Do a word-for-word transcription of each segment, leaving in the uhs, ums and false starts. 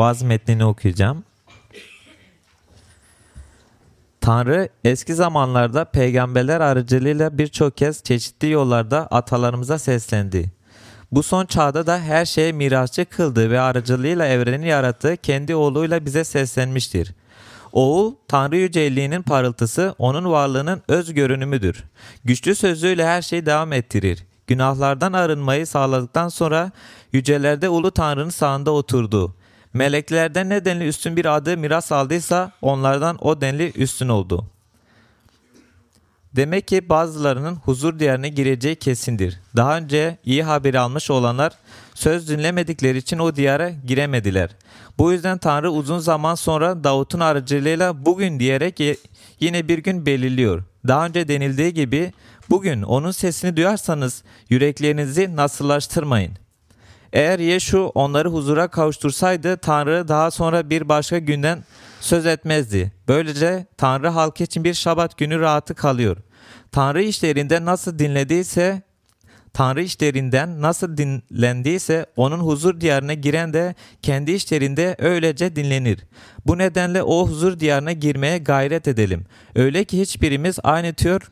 Boğaz metnini okuyacağım. Tanrı eski zamanlarda peygamberler aracılığıyla birçok kez çeşitli yollarda atalarımıza seslendi. Bu son çağda da her şeye mirasçı kıldığı ve aracılığıyla evreni yarattığı kendi oğluyla bize seslenmiştir. Oğul, Tanrı yüceliğinin parıltısı, onun varlığının öz görünümüdür. Güçlü sözüyle her şeyi devam ettirir. Günahlardan arınmayı sağladıktan sonra yücelerde ulu Tanrı'nın sağında oturdu. Meleklerden ne denli üstün bir adı miras aldıysa onlardan o denli üstün oldu. Demek ki bazılarının huzur diyarına gireceği kesindir. Daha önce iyi haberi almış olanlar söz dinlemedikleri için o diyara giremediler. Bu yüzden Tanrı uzun zaman sonra Davut'un aracılığıyla bugün diyerek yine bir gün belirliyor. Daha önce denildiği gibi bugün onun sesini duyarsanız yüreklerinizi nasıllaştırmayın. Eğer Yeşu onları huzura kavuştursaydı Tanrı daha sonra bir başka günden söz etmezdi. Böylece Tanrı halkı için bir şabat günü rahatı kalıyor. Tanrı işlerinde nasıl dinlediyse, Tanrı işlerinden nasıl dinlendiyse onun huzur diyarına giren de kendi işlerinde öylece dinlenir. Bu nedenle o huzur diyarına girmeye gayret edelim. Öyle ki hiçbirimiz aynı tür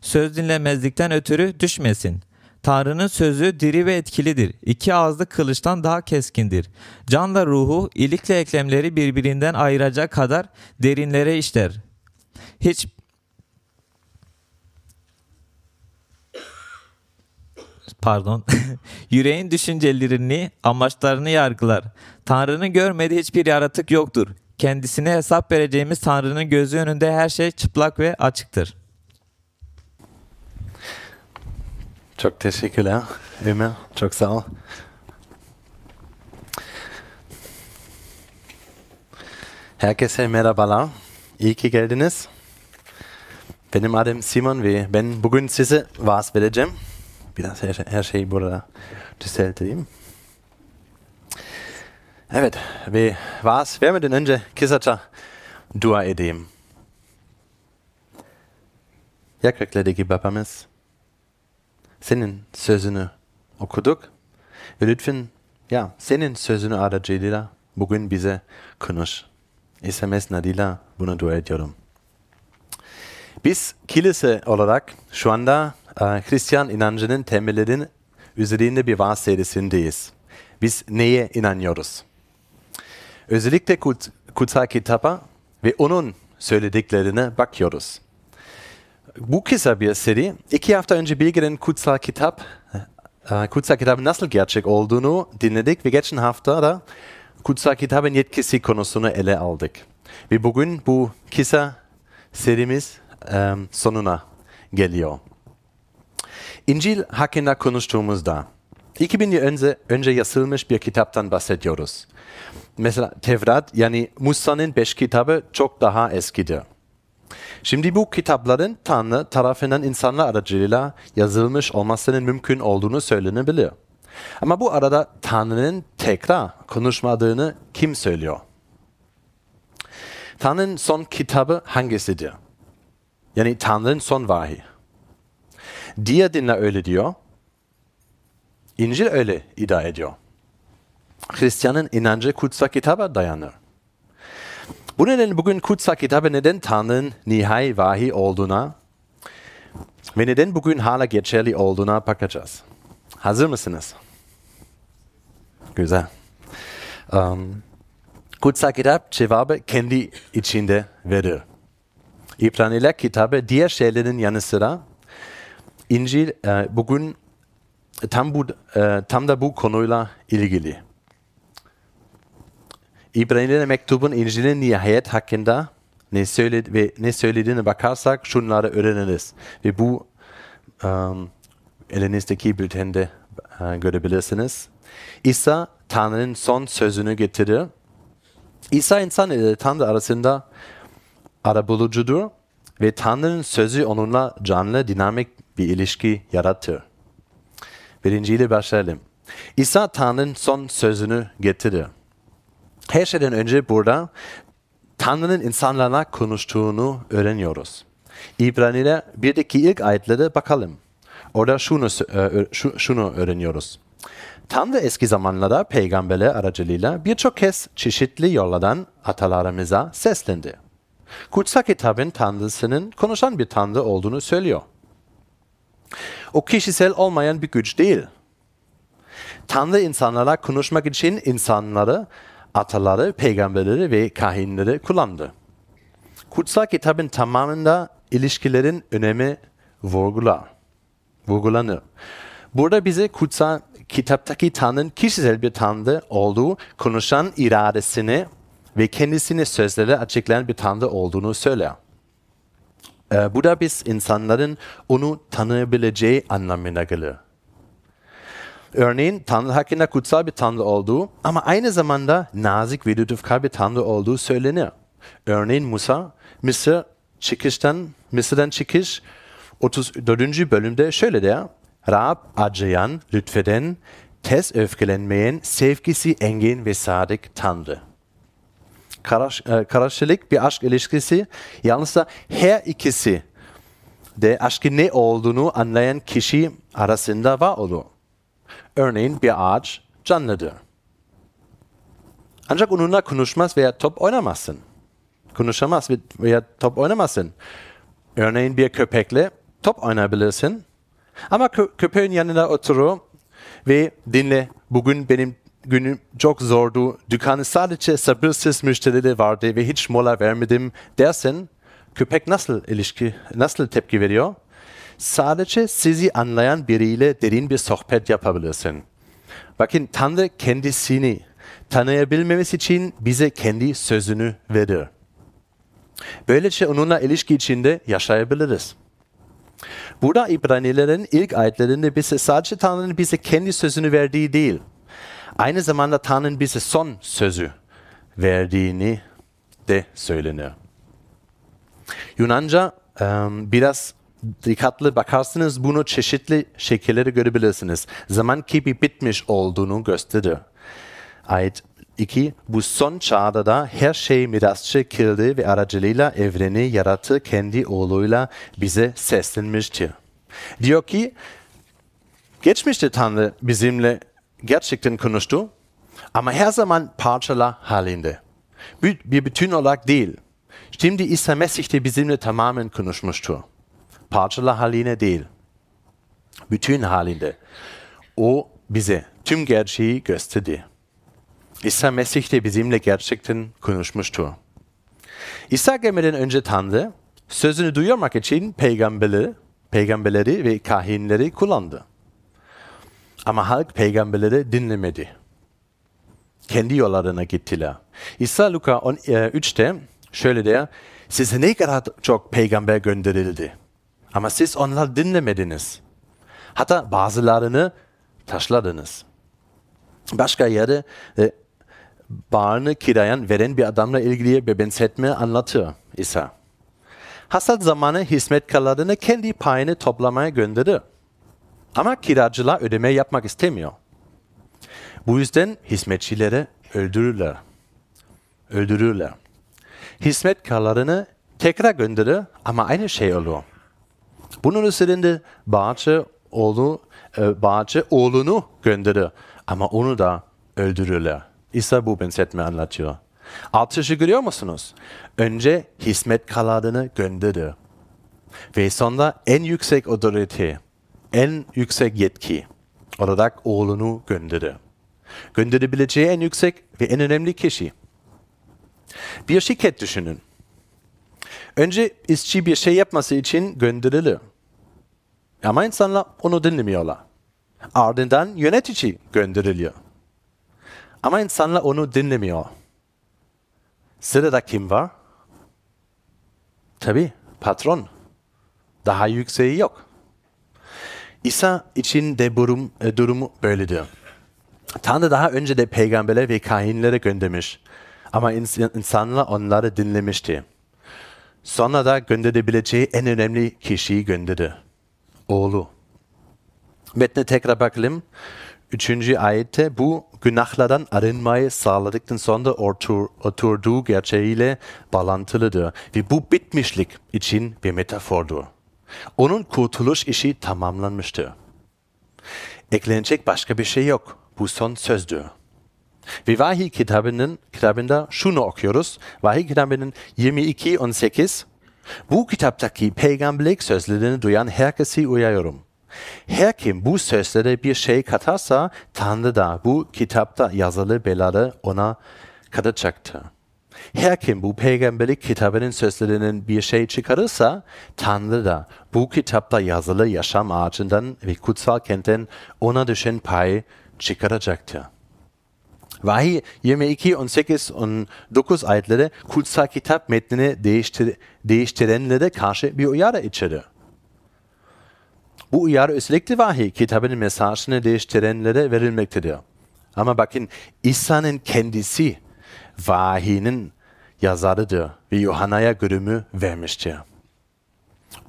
söz dinlemezlikten ötürü düşmesin. Tanrı'nın sözü diri ve etkilidir. İki ağızlı kılıçtan daha keskindir. Canla ruhu, ilikle eklemleri birbirinden ayıracak kadar derinlere işler. Hiç Pardon. Yüreğin düşüncelerini, amaçlarını yargılar. Tanrı'nın görmediği hiçbir yaratık yoktur. Kendisine hesap vereceğimiz Tanrı'nın gözü önünde her şey çıplak ve açıktır. Çok teşekkürler Ömer, çok sağ ol. Herkese merhabalar, iyi ki geldiniz. Benim adım Simon ve ben bugün size vaaz vereceğim. Biraz her, her şeyi burada düzelteyim. Evet, ve vaaz vermeden önce kısaca dua edeyim. Yakraklardaki babamız, senin sözünü okuduk ve lütfen ya, senin sözünü aracıyla bugün bize konuş. İsa Mesih adıyla bunu dua ediyorum. Biz kilise olarak şu anda uh, Hristiyan inancının temellerinin üzerinde bir vaaz serisindeyiz. Biz neye inanıyoruz? Özellikle kut, kutsal kitaba ve onun söylediklerine bakıyoruz. Bu kısa bir seri, iki hafta önce Bilge'nin kutsal kitap, kutsal kitabın nasıl gerçek olduğunu dinledik ve geçen hafta da kutsal kitabın yetkisi konusunu ele aldık. Ve bugün bu kısa serimiz um, sonuna geliyor. İncil hakkında konuştuğumuzda, iki bin yıl önce, önce yazılmış bir kitaptan bahsediyoruz. Mesela Tevrat, yani Musa'nın beş kitabı çok daha eskidir. Şimdi bu kitapların Tanrı tarafından insanlar aracılığıyla yazılmış olmasının mümkün olduğunu söylenebilir. Ama bu arada Tanrı'nın tekrar konuşmadığını kim söylüyor? Tanrı'nın son kitabı hangisidir? Yani Tanrı'nın son vahiy. Diğer dinler öyle diyor. İncil öyle iddia ediyor. Hristiyanın inancı kutsal kitaba dayanır. Bu nedenle bugün kutsal kitabı neden Tanrı'nın nihai vahiy olduğuna ve neden bugün hala geçerli olduğuna bakacağız. Hazır mısınız? Güzel. Um, kutsal kitap cevabı kendi içinde verir. İbraniler kitabı diğer şeylerin yanı sıra İncil uh, bugün tam, bu, uh, tam da bu konuyla ilgili. İbraniler mektubun İncil'in nihayet hakkında ne söyledi ve ne söylediğine bakarsak şunları öğreniriz ve bu um, elinizdeki bültende uh, görebilirsiniz. İsa Tanrı'nın son sözünü getirir. İsa insan ile Tanrı arasında arabulucudur ve Tanrı'nın sözü onunla canlı, dinamik bir ilişki yaratır. Birinciyle başlayalım. İsa Tanrı'nın son sözünü getirir. Her şeyden önce burada Tanrı'nın insanlarla konuştuğunu öğreniyoruz. İbraniler birdeki ilk ayetlere bakalım. Orada şunu, şunu öğreniyoruz. Tanrı eski zamanlarda peygamberler aracılığıyla birçok kez çeşitli yollardan atalarımıza seslendi. Kutsal kitabın Tanrısının konuşan bir Tanrı olduğunu söylüyor. O kişisel olmayan bir güç değil. Tanrı insanlara konuşmak için insanları, ataları, peygamberleri ve kahinleri kullandı. Kutsal kitabın tamamında ilişkilerin önemi vurgula, vurgulanır. Burada bize kutsal kitaptaki Tanrı'nın kişisel bir Tanrı olduğu, konuşan iradesini ve kendisini sözlerle açıklayan bir Tanrı olduğunu söyler. Ee, bu da biz insanların onu tanıyabileceği anlamına gelir. Örneğin Tanrı hakkında kutsal bir Tanrı olduğu ama aynı zamanda nazik ve lütufkar bir Tanrı olduğu söylenir. Örneğin Musa, Mısır çıkıştan, Mısır'dan çıkış otuz dördüncü bölümde şöyle der: Rab acıyan, lütfeden, tez öfkelenmeyen, sevgisi engin ve sadık Tanrı. Karşılıklı bir aşk ilişkisi, yalnızca her ikisi de aşkın ne olduğunu anlayan kişi arasında var olur. Örneğin bir ağaç canlıdır. Ancak onunla konuşmaz veya top oynamazsın. Konuşamaz veya top oynamazsın. Örneğin bir köpekle top oynayabilirsin. Ama kö köpeğin yanına oturur ve dinle, bugün benim günüm çok zordu, dükkanı sadece sabırsız müşterileri vardı ve hiç mola vermedim dersen, köpek nasıl ilişki, nasıl tepki veriyor? Sadece sizi anlayan biriyle derin bir sohbet yapabilirsin. Bakın, Tanrı kendisini tanıyabilmemiz için bize kendi sözünü verir. Böylece onunla ilişki içinde yaşayabiliriz. Burada İbranilerin ilk ayetlerinde bize sadece Tanrı'nın bize kendi sözünü verdiği değil, aynı zamanda Tanrı'nın bize son sözü verdiğini de söylenir. Yunanca biraz dikkatli bakarsanız bunu çeşitli şekillerde görebilirsiniz. Zaman gibi bitmiş olduğunu gösterir. Ayet iki, bu son çağda da her şey mirasçı kıldı ve aracılığıyla evreni yarattı, kendi oğluyla bize seslenmiştir. Diyor ki, geçmişte Tanrı bizimle gerçekten konuştu ama her zaman parçalar halinde. Bir bütün olarak değil. Şimdi İsa Mesih de bizimle tamamen konuşmuştur. Parçalar haline değil. Bütün halinde. O bize tüm gerçeği gösterdi. İsa Mesih de bizimle gerçekten konuşmuştur. İsa gelmeden önce Tanrı sözünü duyurmak için peygamberleri, peygamberleri ve kahinleri kullandı. Ama halk peygamberleri dinlemedi. Kendi yollarına gittiler. İsa Luka on üçte şöyle der: size ne kadar çok peygamber gönderildi ama siz onları dinlemediniz. Hatta bazılarını taşladınız. Başka yerde e, bağını kirayan, veren bir adamla ilgili bir benzetme anlatır İsa. Hasat zamanı hizmetkarlarını kendi payını toplamaya gönderir. Ama kiracılar ödeme yapmak istemiyor. Bu yüzden hizmetçileri öldürürler. Öldürürler. Hizmetkarlarını tekrar gönderir ama aynı şey olur. Bunun üzerinde bağcı oğlu, e, bağcı oğlunu gönderir ama onu da öldürürler. İsa bu benzetme anlatıyor. Artışı görüyor musunuz? Önce hizmetkarlarını gönderir ve sonra en yüksek otorite, en yüksek yetki olarak oğlunu gönderir. Gönderebileceği en yüksek ve en önemli kişi. Bir şirket düşünün. Önce işçi bir şey yapması için gönderilir. Ama insanlar onu dinlemiyorlar. Ardından yönetici gönderiliyor. Ama insanlar onu dinlemiyor. Sırada kim var? Tabii patron. Daha yükseği yok. İsa için de durum, durumu böyledir. Tanrı daha önce de peygamberler ve kahinlere göndermiş. Ama insanlar onları dinlemişti. Sonra da gönderebileceği en önemli kişiyi gönderdi. Oğlu. Metne tekrar bakalım. Üçüncü ayette bu günahlardan arınmayı sağladıktan sonra otur, oturduğu gerçeğiyle bağlantılıdır. Ve bu bitmişlik için bir metafordur. Onun kurtuluş işi tamamlanmıştı. eklenecek başka bir şey yok. Bu son sözdür. Ve Vahiy kitabının, kitabında şunu okuyoruz. Vahiy kitabının yirmi iki on sekiz. Bu kitaptaki peygamberlik sözlerini duyan herkesi uyarıyorum. Her kim bu sözlere bir şey katarsa Tanrı da bu kitapta yazılı belaları ona katacaktır. Her kim bu peygamberlik kitabının sözlerinden bir şey çıkarırsa Tanrı da bu kitapta yazılı yaşam ağacından ve kutsal kentten ona düşen payı çıkaracaktır. Vahiy yirmi iki on sekiz on dokuz ayetleri kutsal kitap metnini değiştir değiştirenlere karşı bir uyarı içerir. Bu uyarı özellikle vahiy kitabının mesajını değiştirenlere verilmektedir. Ama bakın İsa'nın kendisi vahiyinin yazarıdır ve Yuhanna'ya görümü vermiştir.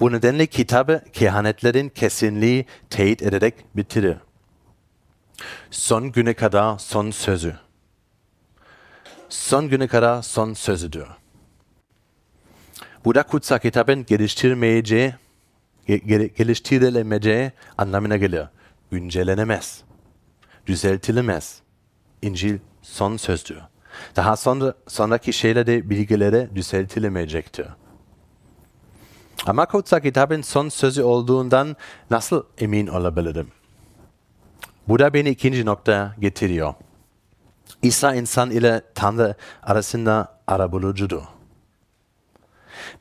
Bu nedenle kitabı kehanetlerin kesinliği teyit ederek bitirir. Son güne kadar son sözü. Son güne kadar son sözüdür. Bu da kutsal kitabın geliştirilmeyeceği, geliştirilemeyeceği anlamına gelir. Güncellenemez, düzeltilemez. İncil son sözdür. Daha sonra, sonraki şeylerde bilgilere düzeltilemeyecektir. Ama kutsal kitabın son sözü olduğundan nasıl emin olabilirim? Bu da beni ikinci noktaya getiriyor. İsa insan ile Tanrı arasında arabulucudur.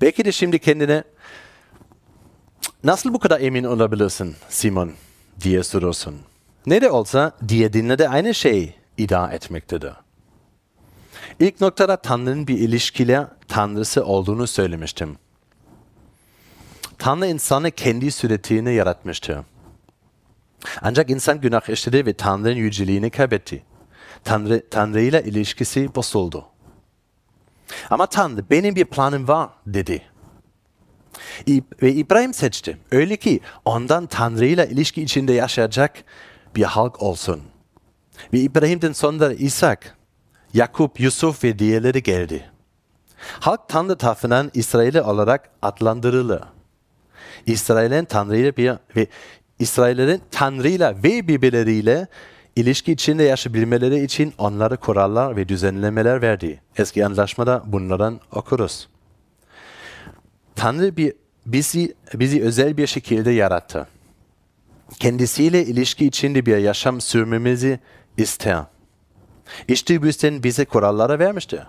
Belki de şimdi kendine nasıl bu kadar emin olabilirsin Simon diye soruyorsun. Ne de olsa diye dinlede aynı şeyi iddia etmektedir. İlk noktada Tanrı'nın bir ilişkiyle Tanrısı olduğunu söylemiştim. Tanrı insanı kendi suretini yaratmıştı. Ancak insan günah işledi ve Tanrı'nın yüceliğini kaybetti. Tanrı, Tanrı ile ilişkisi bozuldu. Ama Tanrı benim bir planım var dedi. Ve İbrahim seçti. Öyle ki ondan Tanrı ile ilişki içinde yaşayacak bir halk olsun. Ve İbrahim'den sonra İshak, Yakup, Yusuf ve diğerleri geldi. Halk Tanrı tarafından İsrail olarak adlandırılır. İsrail'in Tanrı ile bir ve İsraillerin Tanrı'yla ve birbirleriyle ilişki içinde yaşayabilmeleri için onlara kurallar ve düzenlemeler verdi. Eski Antlaşmada bunlardan okuruz. Tanrı bir, bizi, bizi özel bir şekilde yarattı. Kendisiyle ilişki içinde bir yaşam sürmemizi ister. İşte bu yüzden bize kuralları vermişti.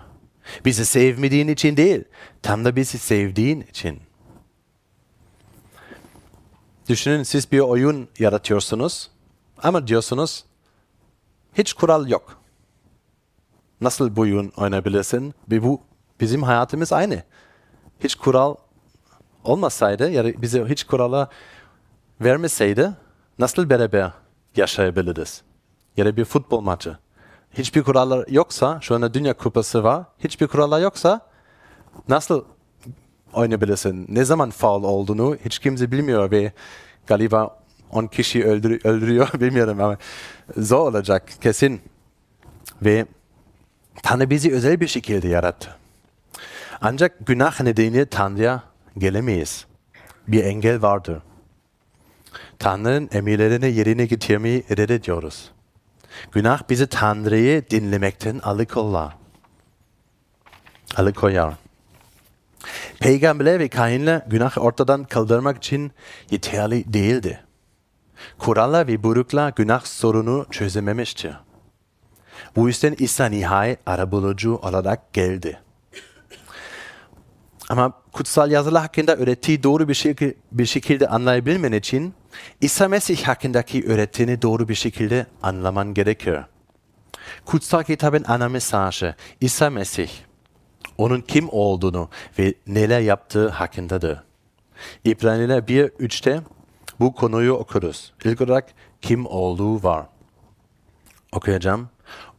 Bizi sevmediğin için değil, tam da bizi sevdiğin için. Düşünün siz bir oyun yaratıyorsunuz ama diyorsunuz hiç kural yok. Nasıl bu oyun oynayabilirsin? Bu bizim hayatımız aynı. Hiç kural olmasaydı, yani bize hiç kurala vermeseydi nasıl beraber yaşayabiliriz? Ya da bir futbol maçı. Hiçbir kurallar yoksa, şu anda Dünya Kupası var, hiçbir kurallar yoksa nasıl oynayabilirsin? Ne zaman faul olduğunu hiç kimse bilmiyor ve galiba on kişi öldür öldürüyor, bilmiyorum ama zor olacak kesin. Ve Tanrı bizi özel bir şekilde yarattı. Ancak günah nedeniyle Tanrı'ya gelemeyiz. Bir engel vardır. Tanrı'nın emirlerini yerine getirmeyi reddediyoruz. Günah bizi Tanrı'yı dinlemekten alıkoyar. Alıkoyar. Peygamberler ve kahinler günahı ortadan kaldırmak için yeterli değildi. Kurallar ve buyruklar günah sorunu çözememişti. Bu yüzden İsa nihayet arabulucu olarak geldi. Ama kutsal yazılar hakkında öğretiyi doğru bir, şek bir şekilde anlayabilmen için İsa Mesih hakkındaki öğretini doğru bir şekilde anlaman gerekir. Kutsal kitabın ana mesajı İsa Mesih, onun kim olduğunu ve neler yaptığı hakkındadır. İbraniler bir üçte bu konuyu okuruz. İlk olarak kim olduğu var. Okuyacağım.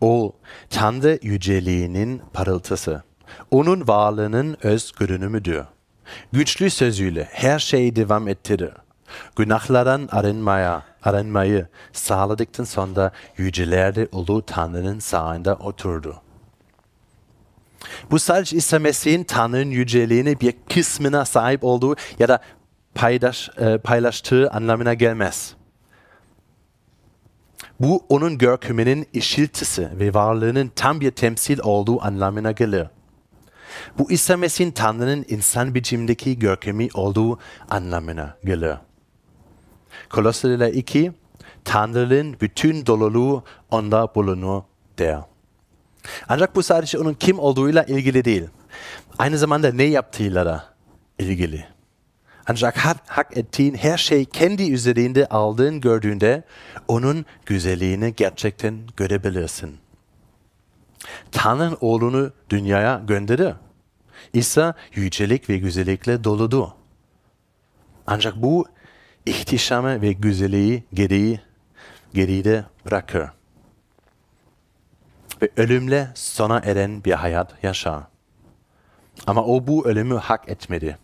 O, Tanrı yüceliğinin parıltısı. Onun varlığının öz görünümüdür. Güçlü sözüyle her şeyi devam ettirir. Günahlardan arınmaya, arınmayı sağladıktan sonra yücelerde ulu Tanrı'nın sağında oturdu. Bu sadece İsa Mesih'in Tanrı'nın yüceliğini bir kısmına sahip olduğu ya da paylaş, paylaştığı anlamına gelmez. Bu onun görkeminin işiltisi ve varlığının tam bir temsil olduğu anlamına gelir. Bu İsa Mesih'in Tanrı'nın insan biçimindeki görkemi olduğu anlamına gelir. Kolossaliler iki, Tanrı'nın bütün doluluğu onda bulunur der. Ancak bu sadece onun kim olduğuyla ilgili değil. Aynı zamanda ne yaptığıyla da ilgili. Ancak hak ettiğin her şey kendi üzerinde aldığın gördüğünde onun güzelliğini gerçekten görebilirsin. Tanrı'nın oğlunu dünyaya gönderdi. İsa yücelik ve güzellikle doludu. Ancak bu ihtişamı ve güzelliği geri, geride bırakır. Ve ölümle sona eren bir hayat yaşar. Ama o bu ölümü hak etmedi.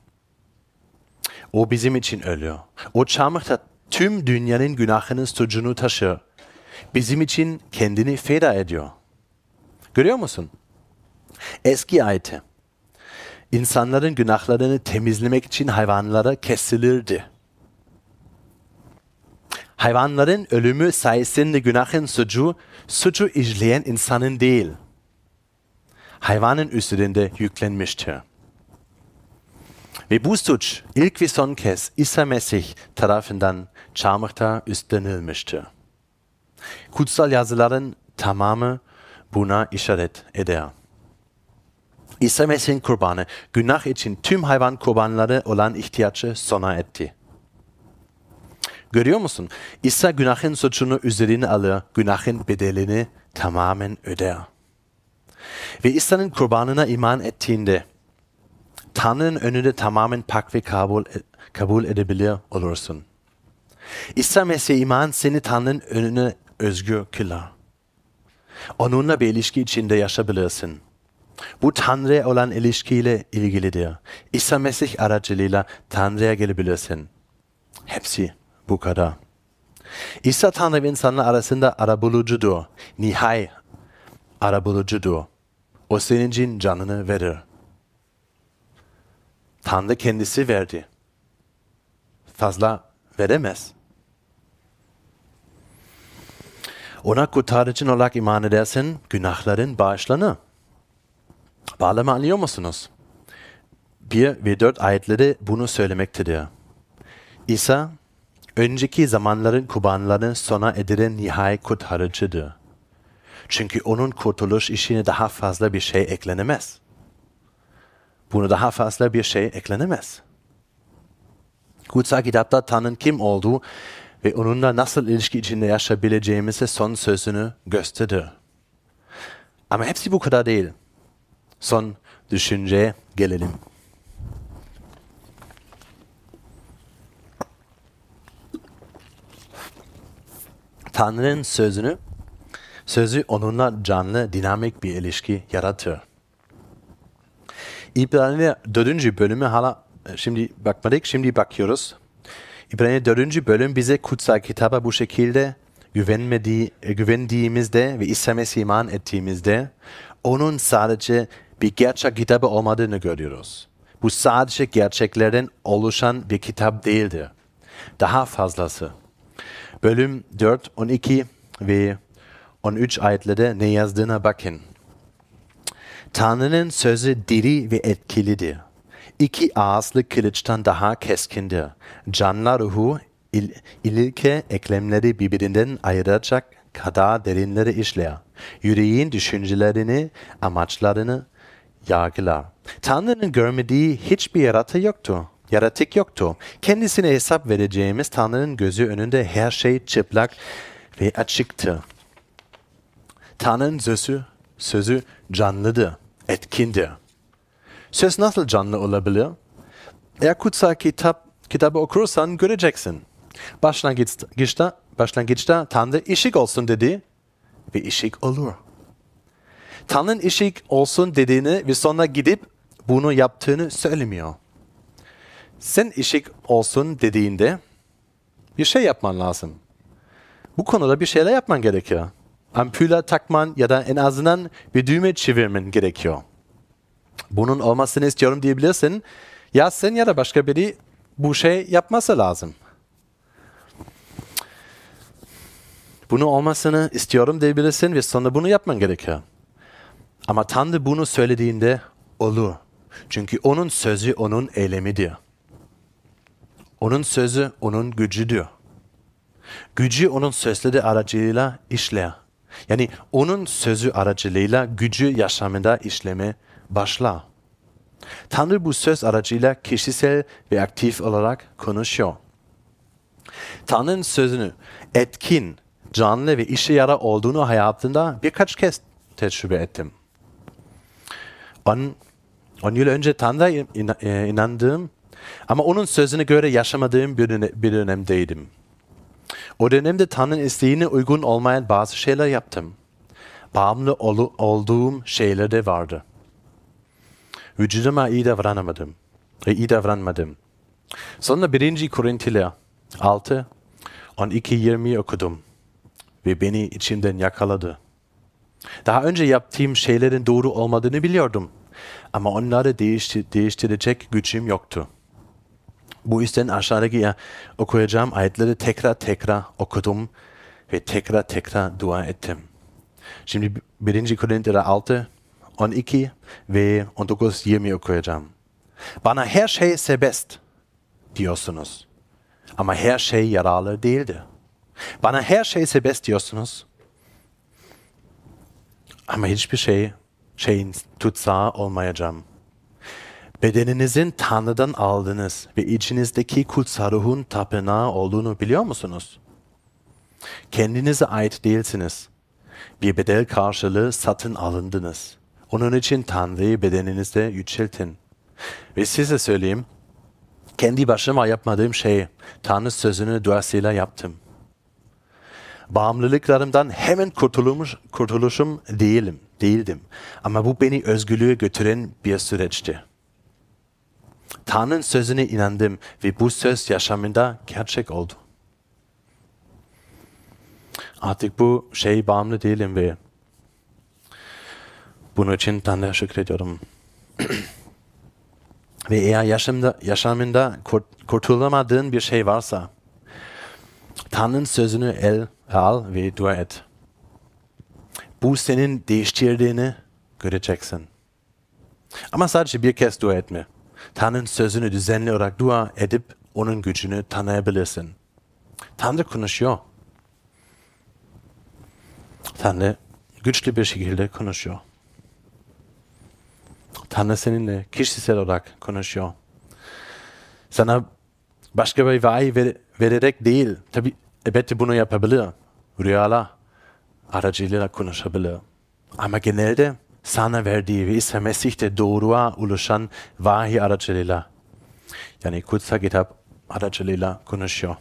O bizim için ölüyor. O çarmıhta tüm dünyanın günahının suçunu taşır. Bizim için kendini feda ediyor. Görüyor musun? Eski ayette insanların günahlarını temizlemek için hayvanlara kesilirdi. Hayvanların ölümü sayesinde günahın suçu, suçu işleyen insanın değil, hayvanın üzerinde yüklenmiştir. Ve bu suç ilk ve son kez İsa Mesih tarafından çarmıhta üstlenilmiştir. Kutsal yazıların tamamı buna işaret eder. İsa Mesih'in kurbanı, günah için tüm hayvan kurbanları olan ihtiyacı sona etti. Görüyor musun? İsa günahın suçunu üzerine alır, günahın bedelini tamamen öder. Ve İsa'nın kurbanına iman ettiğinde, Tanrı'nın önünde tamamen pak ve kabul, kabul edebilir olursun. İsa Mesih'e iman seni Tanrı'nın önüne özgür kılar. Onunla bir ilişki içinde yaşayabilirsin. Bu Tanrı'ya olan ilişkiyle ilgilidir. İsa Mesih aracılığıyla Tanrı'ya gelebilirsin. Hepsi bu kadar. İsa Tanrı ve insanlar arasında arabulucudur. Nihai arabulucudur. O senin için canını verir. Tanrı kendisi verdi. Fazla veremez. Ona kurtarıcın olarak iman edersen günahların bağışlanır. Bağlamı anlıyor musunuz? bir ve dört ayetleri bunu söylemektedir. İsa, önceki zamanların kurbanlarını sona edilen nihai kurtarıcıdır. Çünkü onun kurtuluş işine daha fazla bir şey eklenemez. Buna daha fazla bir şey eklenemez. Kutsal kitapta Tanrı'nın kim olduğu ve onunla nasıl ilişki içinde yaşayabileceğimize son sözünü gösterdi. Ama hepsi bu kadar değil. Son düşünceye gelelim. Tanrı'nın sözünü, sözü onunla canlı, dinamik bir ilişki yaratır. İbraniler dördüncü bölümü hala şimdi bakmadık, şimdi bakıyoruz. İbraniler dördüncü bölüm bize kutsal kitaba bu şekilde güvenmediği, güvendiğimizde ve İsa Mesih'e iman ettiğimizde onun sadece bir gerçek kitabı olmadığını görüyoruz. Bu sadece gerçeklerden oluşan bir kitap değildi. Daha fazlası. Bölüm dört, on iki ve on üç ayetlerde ne yazdığına bakın. Tanrı'nın sözü diri ve etkilidir. İki ağızlı kılıçtan daha keskindir. Canla ruhu, il, ilke eklemleri birbirinden ayıracak kadar derinleri işler. Yüreğin düşüncelerini, amaçlarını yargılar. Tanrı'nın görmediği hiçbir yaratı yoktu. Yaratık yoktu. Kendisine hesap vereceğimiz Tanrı'nın gözü önünde her şey çıplak ve açıktı. Tanrı'nın sözü, sözü canlıdır, etkindir. Söz nasıl canlı olabilir? Eğer kutsal kitap, kitabı okursan göreceksin. Başlangıçta, başlangıçta Tanrı ışık olsun dedi ve ışık olur. Tanrı'nın ışık olsun dediğini ve sonra gidip bunu yaptığını söylemiyor. Sen ışık olsun dediğinde bir şey yapman lazım. Bu konuda bir şeyler yapman gerekiyor. Ampule takman ya da en azından bir düğme çevirmen gerekiyor. Bunun olmasını istiyorum diyebilirsin. Ya sen ya da başka biri bu şey yapması lazım. bunu olmasını istiyorum diyebilirsin ve sonra bunu yapman gerekiyor. Ama Tanrı bunu söylediğinde olur. Çünkü onun sözü onun eylemi diyor. Onun sözü onun gücü diyor. Gücü onun sözleri aracılığıyla işler. Yani onun sözü aracılığıyla gücü yaşamında işleme başlar. Tanrı bu söz aracıyla kişisel ve aktif olarak konuşuyor. Tanrı'nın sözünü etkin, canlı ve işe yarar olduğunu hayatımda birkaç kez tecrübe ettim. On, on yıl önce Tanrı'ya inandığım ama onun sözüne göre yaşamadığım bir dönemdeydim. O dönemde Tanrı'nın isteğine uygun olmayan bazı şeyler yaptım. Bağımlı ol- olduğum şeyler de vardı. Vücuduma iyi davranamadım. E, iyi davranmadım. Sonra birinci Korintliler altı on iki yirmi okudum ve beni içimden yakaladı. Daha önce yaptığım şeylerin doğru olmadığını biliyordum ama onları değişti- değiştirecek gücüm yoktu. Bu yüzden aşağıdaki okuyacağım ayetleri tekrar tekrar okudum ve tekrar tekrar dua ettim. Şimdi birinci Korintliler altı on iki ve on dokuz yirmi okuyacağım. Bana her şey serbest diyorsunuz ama her şey yararlı değildi. Bana her şey serbest diyorsunuz ama hiçbir şey şeyin tutsağı olmayacağım. Bedeninizin Tanrı'dan aldınız ve içinizdeki kutsal ruhun tapınağı olduğunu biliyor musunuz? Kendinize ait değilsiniz. Bir bedel karşılığı satın alındınız. Onun için Tanrı'yı bedeninizde yüceltin. Ve size söyleyeyim, kendi başıma yapmadığım şeyi Tanrı sözünü duasıyla yaptım. Bağımlılıklarımdan hemen kurtulmuş, kurtuluşum değilim, değildim. Ama bu beni özgürlüğe götüren bir süreçti. Tanrı'nın sözüne inandım ve bu söz yaşamında gerçek oldu. Artık bu şey bağımlı değilim ve bunun için Tanrı'ya şükrediyorum. Ve eğer yaşamda, yaşamında kurtulamadığın bir şey varsa Tanrı'nın sözünü el al ve dua et. Bu senin değiştirdiğini göreceksin. Ama sadece bir kez dua etme. Tanrı'nın sözünü düzenli olarak dua edip onun gücünü tanıyabilirsin. Tanrı konuşuyor. Tanrı güçlü bir şekilde konuşuyor. Tanrı seninle kişisel olarak konuşuyor. Sana başka bir vahiy ver, vererek değil, tabi elbette bunu yapabilir. Rüyalar aracılığıyla konuşabilir. Ama genelde sana verdiği ve İsa Mesih'te doğruğa ulaşan vahiy aracılığıyla, yani kutsal kitap aracılığıyla konuşuyor.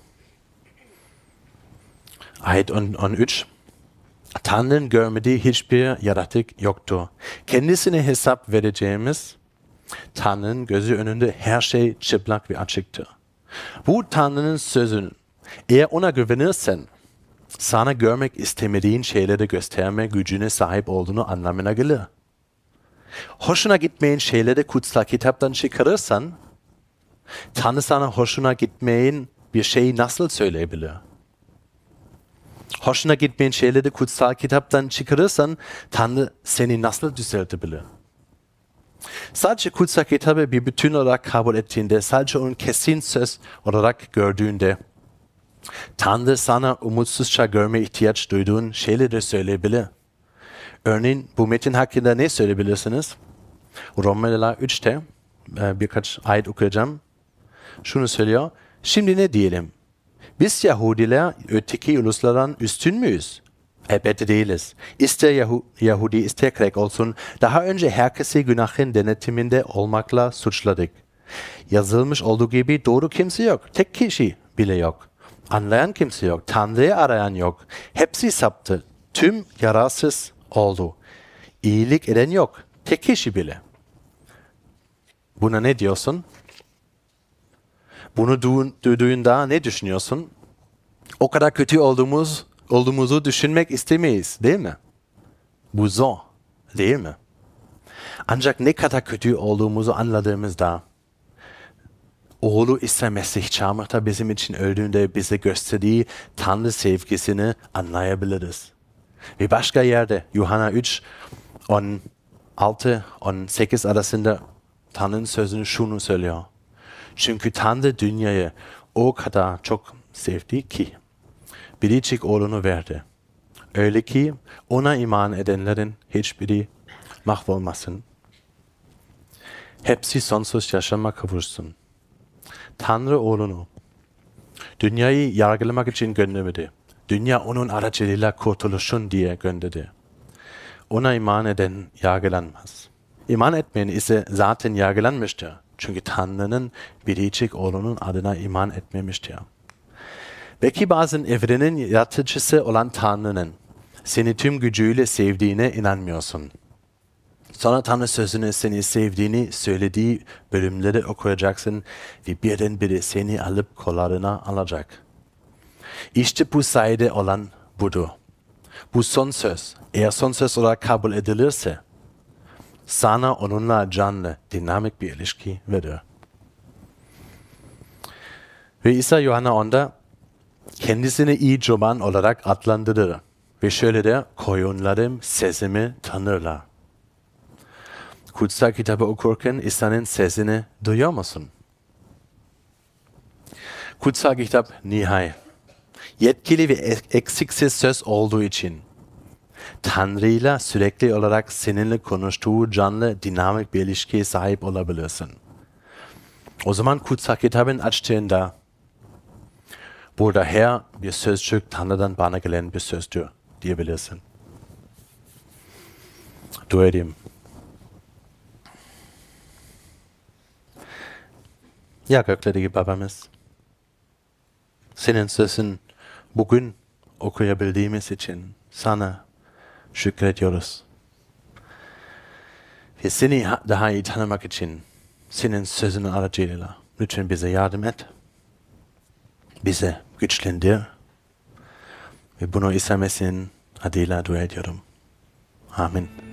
Ayet on üç. Tanrı'nın görmediği hiçbir yaratık yoktu. Kendisine hesap vereceğimiz Tanrı'nın gözü önünde her şey çıplak ve açıktı. Bu Tanrı'nın sözün, eğer ona güvenirsen, sana görmek istemediğin şeyleri gösterme gücüne sahip olduğunu anlamına gelir. Hoşuna gitmeyen şeyleri kutsal kitaptan çıkarırsan, Tanrı sana hoşuna gitmeyen bir şeyi nasıl söyleyebilir? Hoşuna gitmeyen şeyleri kutsal kitaptan çıkarırsan, Tanrı seni nasıl düzeltebilir? Sadece kutsal kitabı bir bütün olarak kabul ettiğinde, sadece onun kesin söz olarak gördüğünde, Tanrı sana umutsuzca görme ihtiyaç duyduğun şeyleri de söyleyebilir. Örneğin bu metin hakkında ne söyleyebilirsiniz? Romalılar üçte birkaç ayet okuyacağım. Şunu söylüyor. Şimdi ne diyelim? Biz Yahudiler öteki uluslardan üstün müyüz? Elbette değiliz. İster Yahu- Yahudi ister Grek olsun. Daha önce herkesi günahın denetiminde olmakla suçladık. Yazılmış olduğu gibi doğru kimse yok. Tek kişi bile yok. Anlayan kimse yok. Tanrı'yı arayan yok. Hepsi saptı. Tüm yararsız oldu. İyilik eden yok. Tek kişi bile. Buna ne diyorsun? Bunu du- duyduğunda ne düşünüyorsun? O kadar kötü olduğumuz, olduğumuzu düşünmek istemeyiz, değil mi? Bu zor, değil mi? Ancak ne kadar kötü olduğumuzu anladığımızda oğlu İsa Mesih çarmıhta bizim için öldüğünde bize gösterdiği Tanrı sevgisini anlayabiliriz. Ve başka yerde Yuhanna üç on altı on sekiz arasında Tanrı'nın sözünü şunu söylüyor. Çünkü Tanrı dünyayı o kadar çok sevdi ki biricik oğlunu verdi. Öyle ki ona iman edenlerin hiçbiri mahvolmasın. Hepsi sonsuz yaşama kavuşsun. Tanrı oğlunu dünyayı yargılamak için göndermedi. Dünya onun aracılığıyla kurtuluşun diye gönderdi. Ona iman eden yargılanmaz. İman etmeyen ise zaten yargılanmıştır. Çünkü Tanrı'nın biricik oğlunun adına iman etmemiştir. Belki bazen evrenin yaratıcısı olan Tanrı'nın seni tüm gücüyle sevdiğine inanmıyorsun. Sonra Tanrı sözünü seni sevdiğini söylediği bölümleri okuyacaksın ve birdenbire seni alıp kollarına alacak. İşte bu sayede olan budur. Bu son söz, eğer son söz olarak kabul edilirse, sana onunla canlı, dinamik bir ilişki verir. Ve İsa Yuhanna onda kendisini iyi çoban olarak adlandırır. Ve şöyle der, koyunlarım sesimi tanırlar. Kutsal kitabı okurken İsa'nın sesini duyuyor musun? Kutsal kitap nihai, yetkili ve eksiksiz söz olduğu için Tanrı'yla sürekli olarak seninle konuştuğu canlı, dinamik bir ilişkiye sahip olabilirsin. O zaman kutsal kitabın açtığında burada her bir sözcük Tanrı'dan bana gelen bir sözdür diyebilirsin. Dua edeyim. Ya göklerdeki babamız, senin sözün bugün okuyabildiğimiz için sana şükrediyoruz. Ve seni daha iyi tanımak için senin sözünün aracılığıyla lütfen bize yardım et. Bize güçlendir. Ve bunu İsa Mesih'in adıyla dua ediyorum. Amin.